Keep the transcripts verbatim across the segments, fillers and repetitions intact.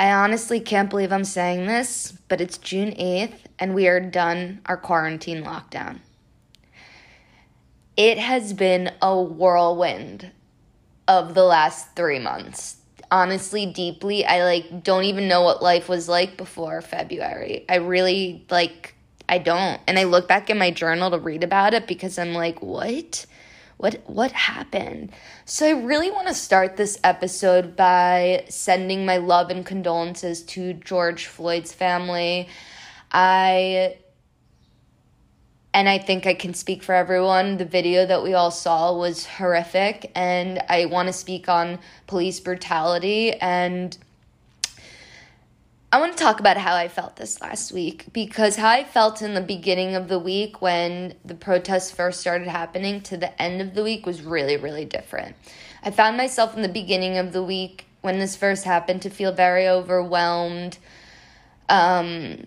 I honestly can't believe I'm saying this, but it's June eighth and we are done our quarantine lockdown. It has been a whirlwind of the last three months. Honestly, deeply, I like don't even know what life was like before February. I really like, I don't. And I look back in my journal to read about it because I'm like, what? What what happened? So I really want to start this episode by sending my love and condolences to George Floyd's family. I and I think I can speak for everyone. The video that we all saw was horrific, and I want to speak on police brutality, and I want to talk about how I felt this last week, because how I felt in the beginning of the week when the protests first started happening to the end of the week was really, really different. I found myself in the beginning of the week when this first happened to feel very overwhelmed, um,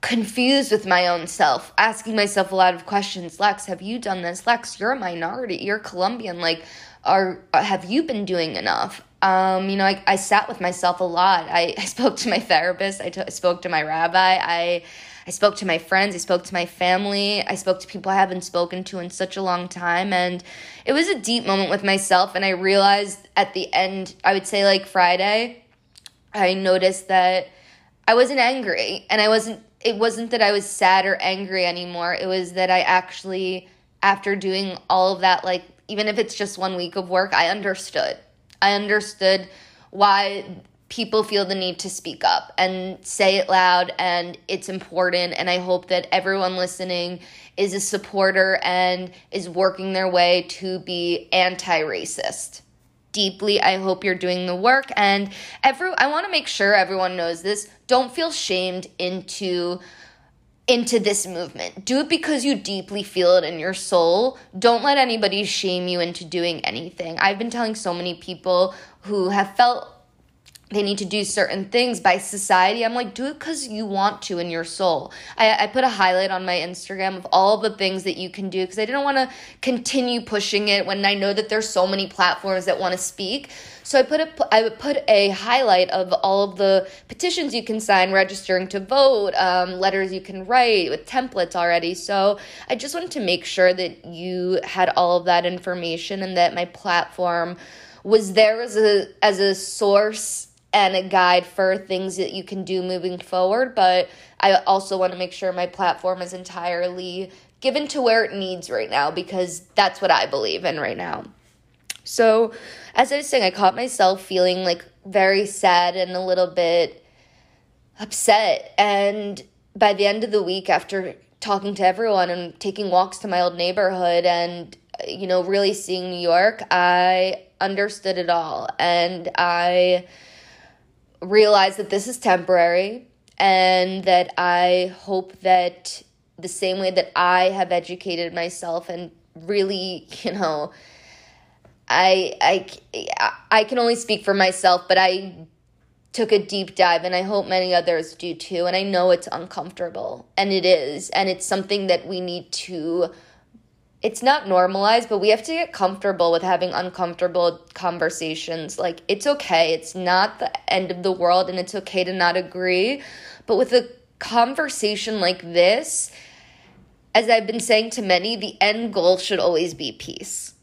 confused with my own self, asking myself a lot of questions. Lex, have you done this? Lex, you're a minority. You're Colombian. Like, are have you been doing enough? Um, you know, I, I sat with myself a lot. I, I spoke to my therapist. I, t- I spoke to my rabbi. I, I spoke to my friends. I spoke to my family. I spoke to people I haven't spoken to in such a long time. And it was a deep moment with myself. And I realized at the end, I would say like Friday, I noticed that I wasn't angry. And I wasn't, it wasn't that I was sad or angry anymore. It was that I actually, after doing all of that, like, even if it's just one week of work, I understood. I understood why people feel the need to speak up and say it loud, and it's important, and I hope that everyone listening is a supporter and is working their way to be anti-racist. Deeply, I hope you're doing the work, and every I want to make sure everyone knows this. Don't feel shamed into into this movement. Do it because you deeply feel it in your soul. Don't let anybody shame you into doing anything. I've been telling so many people who have felt they need to do certain things by society. I'm like, do it because you want to in your soul. I, I put a highlight on my Instagram of all the things that you can do because I didn't want to continue pushing it when I know that there's so many platforms that want to speak. So I put a, I would put a highlight of all of the petitions you can sign, registering to vote, um, letters you can write with templates already. So I just wanted to make sure that you had all of that information and that my platform was there as a as a source and a guide for things that you can do moving forward. But I also want to make sure my platform is entirely given to where it needs right now, because that's what I believe in right now. So as I was saying, I caught myself feeling like very sad and a little bit upset. And by the end of the week, after talking to everyone and taking walks to my old neighborhood and, you know, really seeing New York, I understood it all. And I realize that this is temporary, and that I hope that the same way that I have educated myself and really, you know, I, I, I can only speak for myself, but I took a deep dive, and I hope many others do too. And I know it's uncomfortable, and it is, and it's something that we need to, it's not normalized, but we have to get comfortable with having uncomfortable conversations. Like, it's okay. It's not the end of the world, and it's okay to not agree. But with a conversation like this, as I've been saying to many, the end goal should always be peace.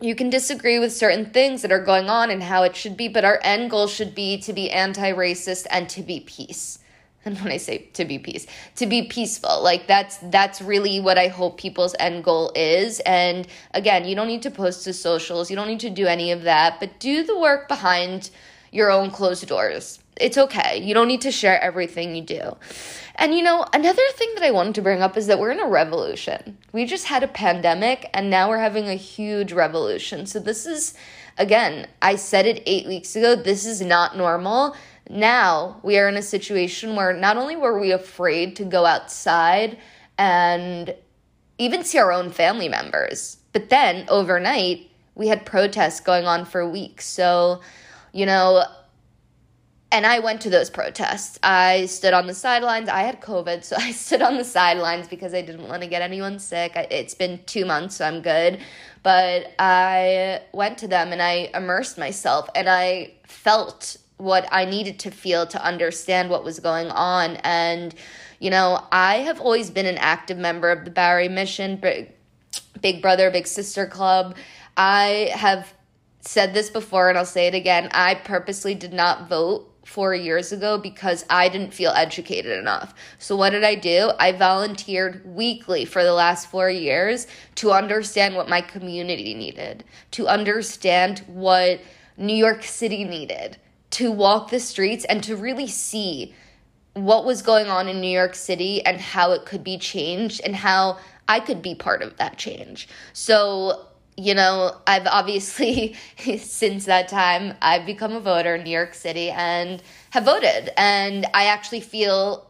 You can disagree with certain things that are going on and how it should be, but our end goal should be to be anti-racist and to be peace. And when I say to be peace, to be peaceful, like that's that's really what I hope people's end goal is. And again, you don't need to post to socials. You don't need to do any of that. But do the work behind your own closed doors. It's okay. You don't need to share everything you do. And, you know, another thing that I wanted to bring up is that we're in a revolution. We just had a pandemic, and now we're having a huge revolution. So this is, again, I said it eight weeks ago, this is not normal. Now we are in a situation where not only were we afraid to go outside and even see our own family members, but then overnight we had protests going on for weeks. So, you know, and I went to those protests. I stood on the sidelines. I had COVID, so I stood on the sidelines because I didn't want to get anyone sick. It's been two months, so I'm good. But I went to them, and I immersed myself, and I felt what I needed to feel to understand what was going on. And, you know, I have always been an active member of the Barry Mission, Big Brother, Big Sister Club. I have said this before and I'll say it again. I purposely did not vote four years ago because I didn't feel educated enough. So what did I do? I volunteered weekly for the last four years to understand what my community needed, to understand what New York City needed, to walk the streets and to really see what was going on in New York City and how it could be changed and how I could be part of that change. So, you know, I've obviously, since that time, I've become a voter in New York City and have voted. And I actually feel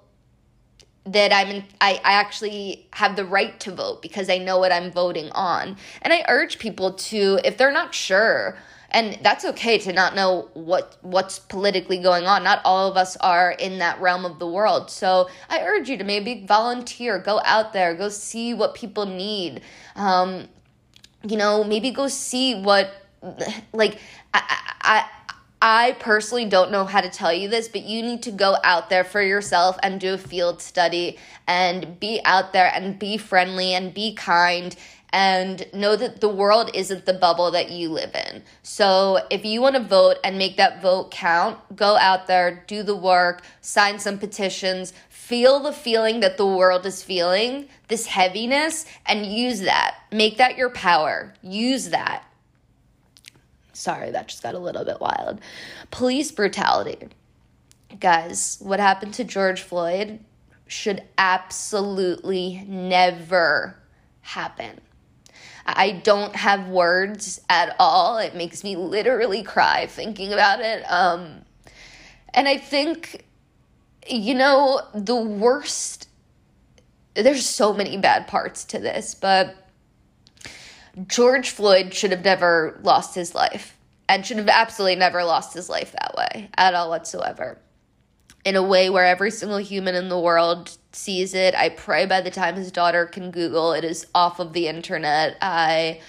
that I'm in, I, I actually have the right to vote because I know what I'm voting on. And I urge people to, if they're not sure, and that's okay to not know what what's politically going on. Not all of us are in that realm of the world. So I urge you to maybe volunteer, go out there, go see what people need. Um You know, maybe go see what, like, I, I, I personally don't know how to tell you this, but you need to go out there for yourself and do a field study and be out there and be friendly and be kind and know that the world isn't the bubble that you live in. So if you want to vote and make that vote count, go out there, do the work, sign some petitions, feel the feeling that the world is feeling, this heaviness, and use that. Make that your power. Use that. Sorry, that just got a little bit wild. Police brutality. Guys, what happened to George Floyd should absolutely never happen. I don't have words at all. It makes me literally cry thinking about it. Um, and I think... You know, the worst, there's so many bad parts to this, but George Floyd should have never lost his life and should have absolutely never lost his life that way at all whatsoever. In a way where every single human in the world sees it. I pray by the time his daughter can Google, it is off of the internet. I,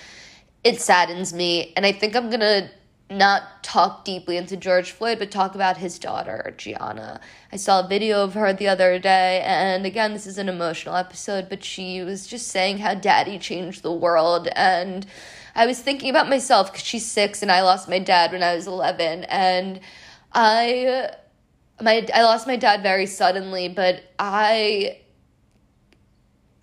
it saddens me, and I think I'm going to not talk deeply into George Floyd, but talk about his daughter, Gianna. I saw a video of her the other day, and again, this is an emotional episode, but she was just saying how daddy changed the world, and I was thinking about myself, because she's six, and I lost my dad when I was eleven, and I, my, I lost my dad very suddenly, but I...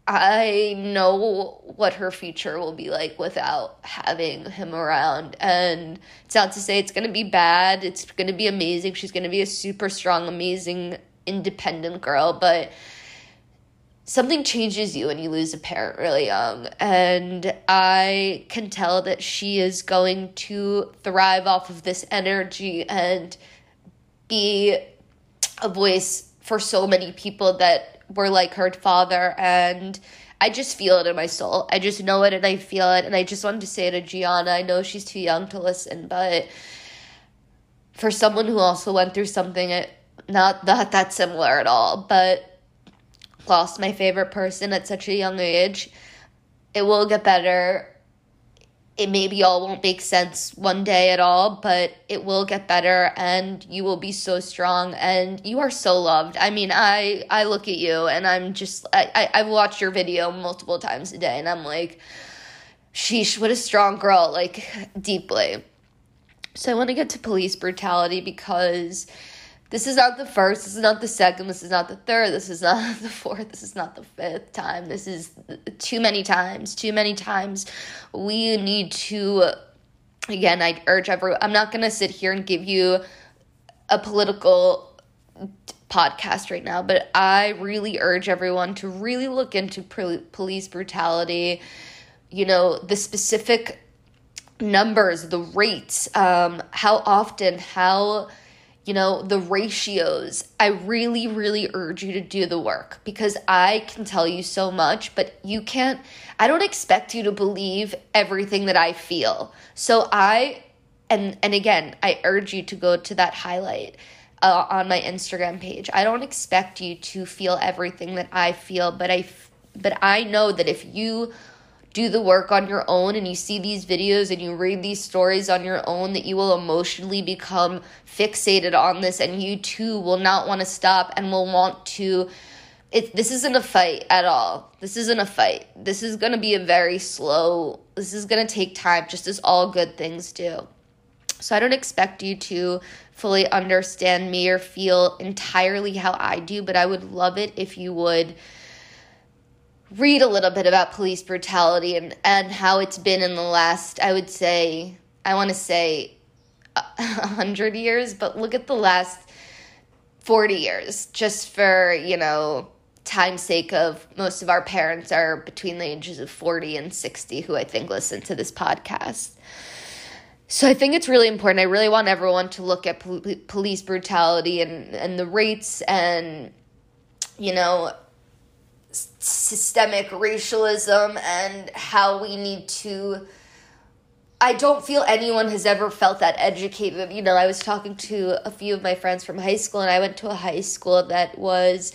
I know what her future will be like without having him around. And it's not to say it's going to be bad. It's going to be amazing. She's going to be a super strong, amazing, independent girl. But something changes you when you lose a parent really young. And I can tell that she is going to thrive off of this energy and be a voice for so many people that were like her father, and I just feel it in my soul. I just know it and I feel it, and I just wanted to say to Gianna, I know she's too young to listen, but for someone who also went through something not, not that similar at all, but lost my favorite person at such a young age, it will get better. It maybe all won't make sense one day at all, but it will get better, and you will be so strong, and you are so loved. I mean, I, I look at you, and I'm just, I, I, I've watched your video multiple times a day, and I'm like, sheesh, what a strong girl, like, deeply. So I want to get to police brutality, because this is not the first, this is not the second, this is not the third, this is not the fourth, this is not the fifth time. This is too many times, too many times. We need to, again, I urge everyone, I'm not going to sit here and give you a political podcast right now, but I really urge everyone to really look into police brutality, you know, the specific numbers, the rates, um, how often, how... You know, the ratios. I really, really urge you to do the work, because I can tell you so much, but you can't, I don't expect you to believe everything that I feel. So I, and and again, I urge you to go to that highlight uh, on my Instagram page. I don't expect you to feel everything that I feel, but I, but I know that if you do the work on your own and you see these videos and you read these stories on your own, that you will emotionally become fixated on this, and you too will not want to stop and will want to. It, this isn't a fight at all. This isn't a fight. This is going to be a very slow, this is going to take time, just as all good things do. So I don't expect you to fully understand me or feel entirely how I do, but I would love it if you would read a little bit about police brutality and, and how it's been in the last, I would say, I want to say one hundred years, but look at the last forty years, just for, you know, time's sake of most of our parents are between the ages of forty and sixty who I think listen to this podcast. So I think it's really important. I really want everyone to look at pol- police brutality and, and the rates and, you know, s- systemic racialism and how we need to. I don't feel anyone has ever felt that educated. You know, I was talking to a few of my friends from high school, and I went to a high school that was,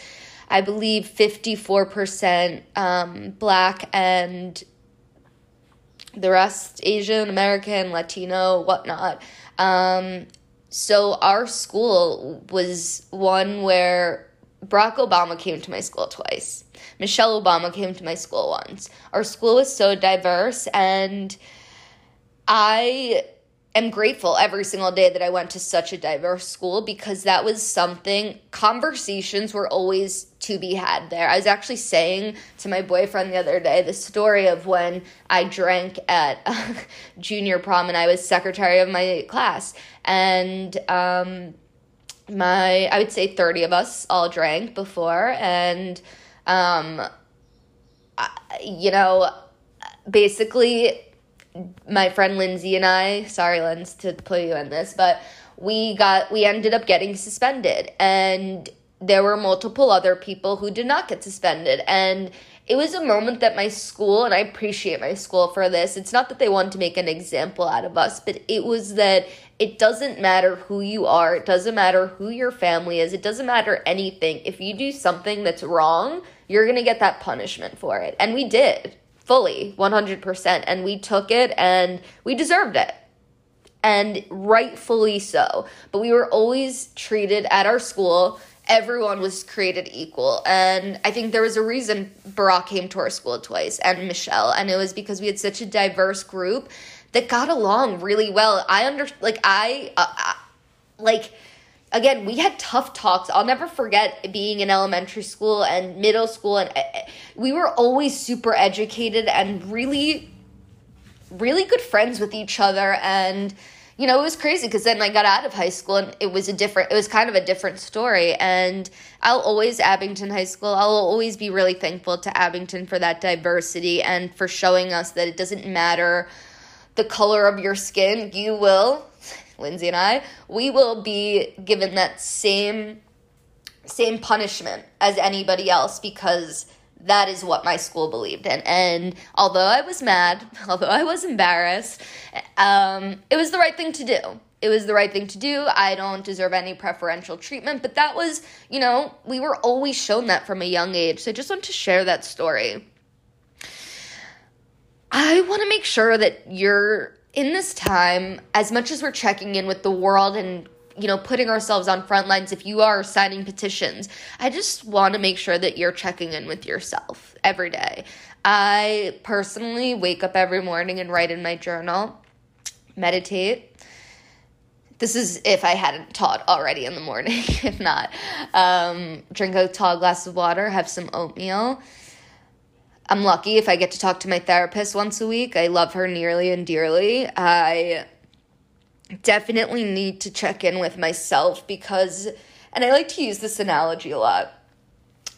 I believe, fifty-four percent um, Black and the rest Asian, American, Latino, whatnot. Um, so our school was one where Barack Obama came to my school twice. Michelle Obama came to my school once. Our school was so diverse, and I am grateful every single day that I went to such a diverse school, because that was something, conversations were always to be had there. I was actually saying to my boyfriend the other day the story of when I drank at uh, junior prom, and I was secretary of my class, and um, my, I would say thirty of us all drank before, and um, I, you know, basically my friend Lindsay and I, sorry, Linz, to put you in this, but we got, we ended up getting suspended, and there were multiple other people who did not get suspended, and it was a moment that my school, and I appreciate my school for this, it's not that they wanted to make an example out of us, but it was that it doesn't matter who you are, it doesn't matter who your family is, it doesn't matter anything. If you do something that's wrong, you're going to get that punishment for it, and we did. Fully, one hundred percent, and we took it, and we deserved it, and rightfully so, but we were always treated at our school, everyone was created equal, and I think there was a reason Barack came to our school twice, and Michelle, and it was because we had such a diverse group that got along really well. I under, like, I, uh, I like, again, we had tough talks. I'll never forget being in elementary school and middle school, and we were always super educated and really, really good friends with each other. And, you know, it was crazy because then I got out of high school, and it was a different, it was kind of a different story. And I'll always, Abington High School, I'll always be really thankful to Abington for that diversity and for showing us that it doesn't matter the color of your skin, you will, Lindsay and I, we will be given that same same punishment as anybody else, because that is what my school believed in. And although I was mad, although I was embarrassed, um, it was the right thing to do. It was the right thing to do. I don't deserve any preferential treatment, but that was, you know, we were always shown that from a young age. So I just want to share that story. I want to make sure that you're in this time, as much as we're checking in with the world and, you know, putting ourselves on front lines, if you are signing petitions, I just want to make sure that you're checking in with yourself every day. I personally wake up every morning and write in my journal, meditate. This is if I hadn't taught already in the morning. If not, um, drink a tall glass of water, have some oatmeal. I'm lucky if I get to talk to my therapist once a week. I love her nearly and dearly. I definitely need to check in with myself because, and I like to use this analogy a lot.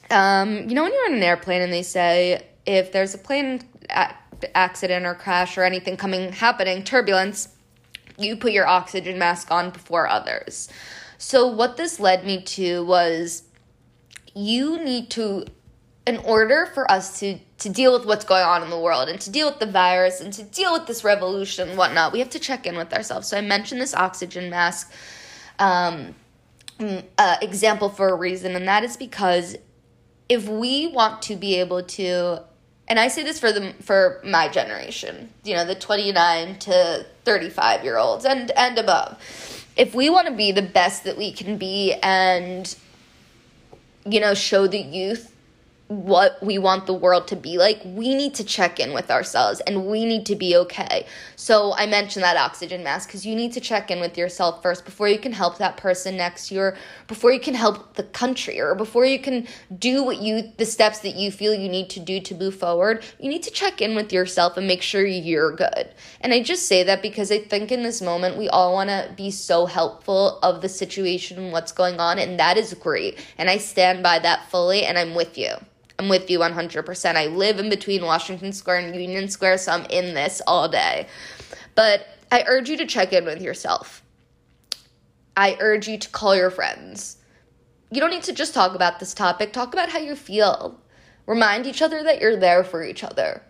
Um, you know, when you're on an airplane and they say, if there's a plane a- accident or crash or anything coming, happening, turbulence, you put your oxygen mask on before others. So what this led me to was you need to, in order for us to, to deal with what's going on in the world and to deal with the virus and to deal with this revolution and whatnot, we have to check in with ourselves. So I mentioned this oxygen mask um, uh, example for a reason, and that is because if we want to be able to and I say this for the for my generation, you know, the twenty-nine to thirty-five year olds and and above, if we want to be the best that we can be and, you know, show the youth what we want the world to be like, we need to check in with ourselves and we need to be okay. So I mentioned that oxygen mask because you need to check in with yourself first before you can help that person next year, before you can help the country, or before you can do what you the steps that you feel you need to do to move forward. You need to check in with yourself and make sure you're good. And I just say that because I think in this moment we all want to be so helpful of the situation and what's going on, and that is great. And I stand by that fully, and I'm with you. I'm with you one hundred percent. I live in between Washington Square and Union Square, so I'm in this all day. But I urge you to check in with yourself. I urge you to call your friends. You don't need to just talk about this topic. Talk about how you feel. Remind each other that you're there for each other.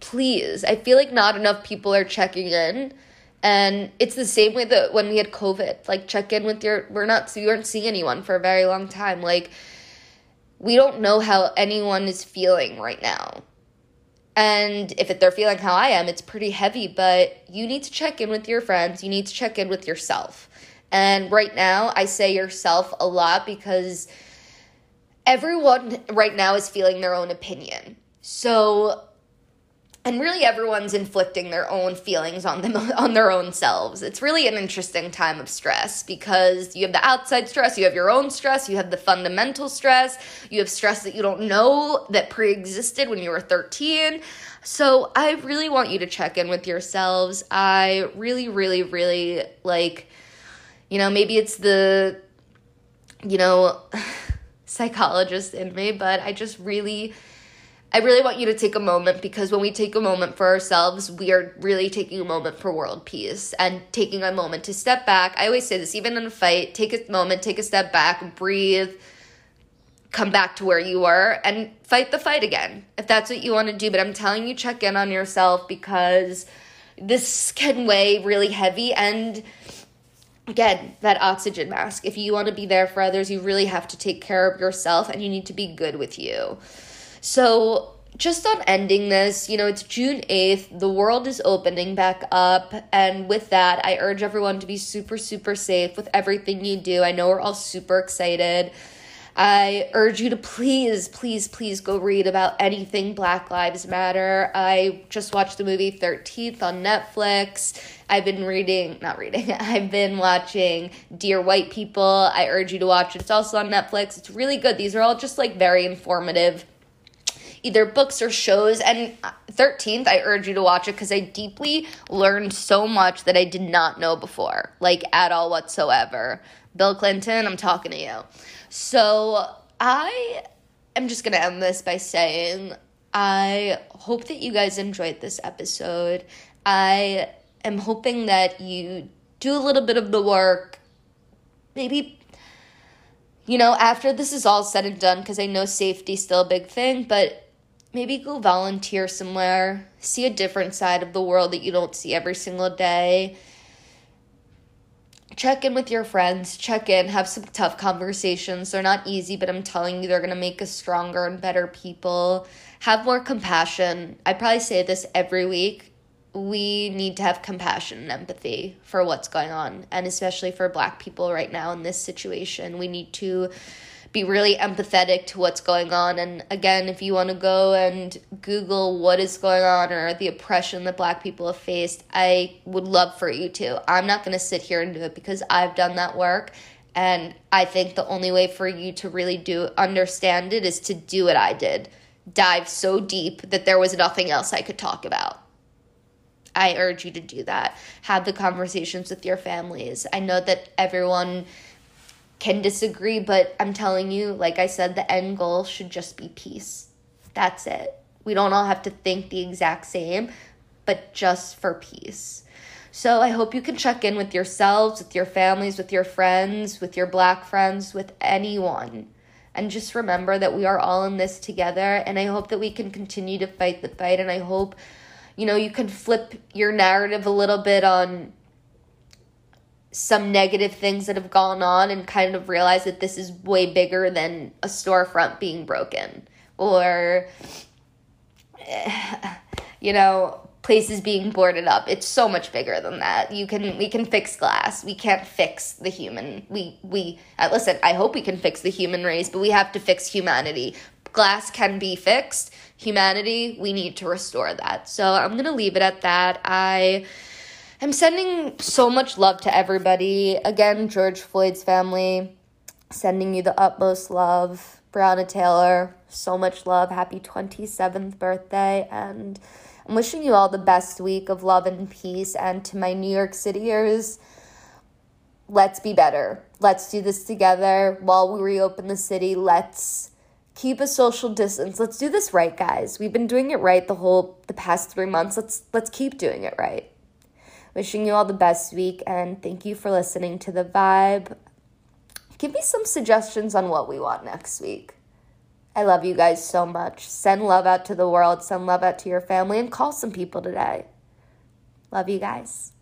Please. I feel like not enough people are checking in. And it's the same way that when we had COVID. Like, check in with your... We're not... You aren't seeing anyone for a very long time. Like... We don't know how anyone is feeling right now. And if they're feeling how I am, it's pretty heavy, but you need to check in with your friends. You need to check in with yourself. And right now, I say yourself a lot because everyone right now is feeling their own opinion. So, and really everyone's inflicting their own feelings on them, on their own selves. It's really an interesting time of stress because you have the outside stress, you have your own stress, you have the fundamental stress, you have stress that you don't know that pre-existed when you were thirteen. So I really want you to check in with yourselves. I really, really, really like, you know, maybe it's the, you know, psychologist in me, but I just really... I really want you to take a moment because when we take a moment for ourselves, we are really taking a moment for world peace and taking a moment to step back. I always say this, even in a fight, take a moment, take a step back, breathe, come back to where you were and fight the fight again if that's what you want to do. But I'm telling you, check in on yourself because this can weigh really heavy. And again, that oxygen mask, if you want to be there for others, you really have to take care of yourself and you need to be good with you. So just on ending this, you know, it's June eighth. The world is opening back up. And with that, I urge everyone to be super, super safe with everything you do. I know we're all super excited. I urge you to please, please, please go read about anything Black Lives Matter. I just watched the movie thirteenth on Netflix. I've been reading, not reading, I've been watching Dear White People. I urge you to watch it. It's also on Netflix. It's really good. These are all just like very informative either books or shows, and thirteenth, I urge you to watch it because I deeply learned so much that I did not know before, like at all whatsoever. Bill Clinton, I'm talking to you. So I am just going to end this by saying I hope that you guys enjoyed this episode. I am hoping that you do a little bit of the work, maybe you know, after this is all said and done, because I know safety's still a big thing, but maybe go volunteer somewhere, see a different side of the world that you don't see every single day. Check in with your friends, check in, have some tough conversations. They're not easy, but I'm telling you, they're going to make us stronger and better people. Have more compassion. I probably say this every week. We need to have compassion and empathy for what's going on, and especially for Black people right now in this situation. We need to be really empathetic to what's going on. And again, if you want to go and Google what is going on or the oppression that Black people have faced, I would love for you to. I'm not going to sit here and do it because I've done that work, and I think the only way for you to really do understand it is to do what I did. Dive so deep that there was nothing else I could talk about. I urge you to do that. Have the conversations with your families. I know that everyone can disagree, but I'm telling you, like I said, the end goal should just be peace. That's it. We don't all have to think the exact same, but just for peace. So I hope you can check in with yourselves, with your families, with your friends, with your Black friends, with anyone. And just remember that we are all in this together, and I hope that we can continue to fight the fight, and I hope... You know, you can flip your narrative a little bit on some negative things that have gone on and kind of realize that this is way bigger than a storefront being broken or you know, places being boarded up. It's so much bigger than that. You can, we can fix glass. We can't fix the human. We, we, uh, listen, I hope we can fix the human race, but we have to fix humanity. Glass can be fixed. Humanity, we need to restore that. So I'm going to leave it at that. I am sending so much love to everybody. Again, George Floyd's family, sending you the utmost love. Breonna Taylor, so much love. Happy twenty-seventh birthday. And I'm wishing you all the best week of love and peace. And to my New York Cityers, let's be better. Let's do this together. While we reopen the city, let's keep a social distance. Let's do this right, guys. We've been doing it right the whole the past three months. Let's let's keep doing it right. Wishing you all the best week, and thank you for listening to The Vibe. Give me some suggestions on what we want next week. I love you guys so much. Send love out to the world. Send love out to your family, and call some people today. Love you guys.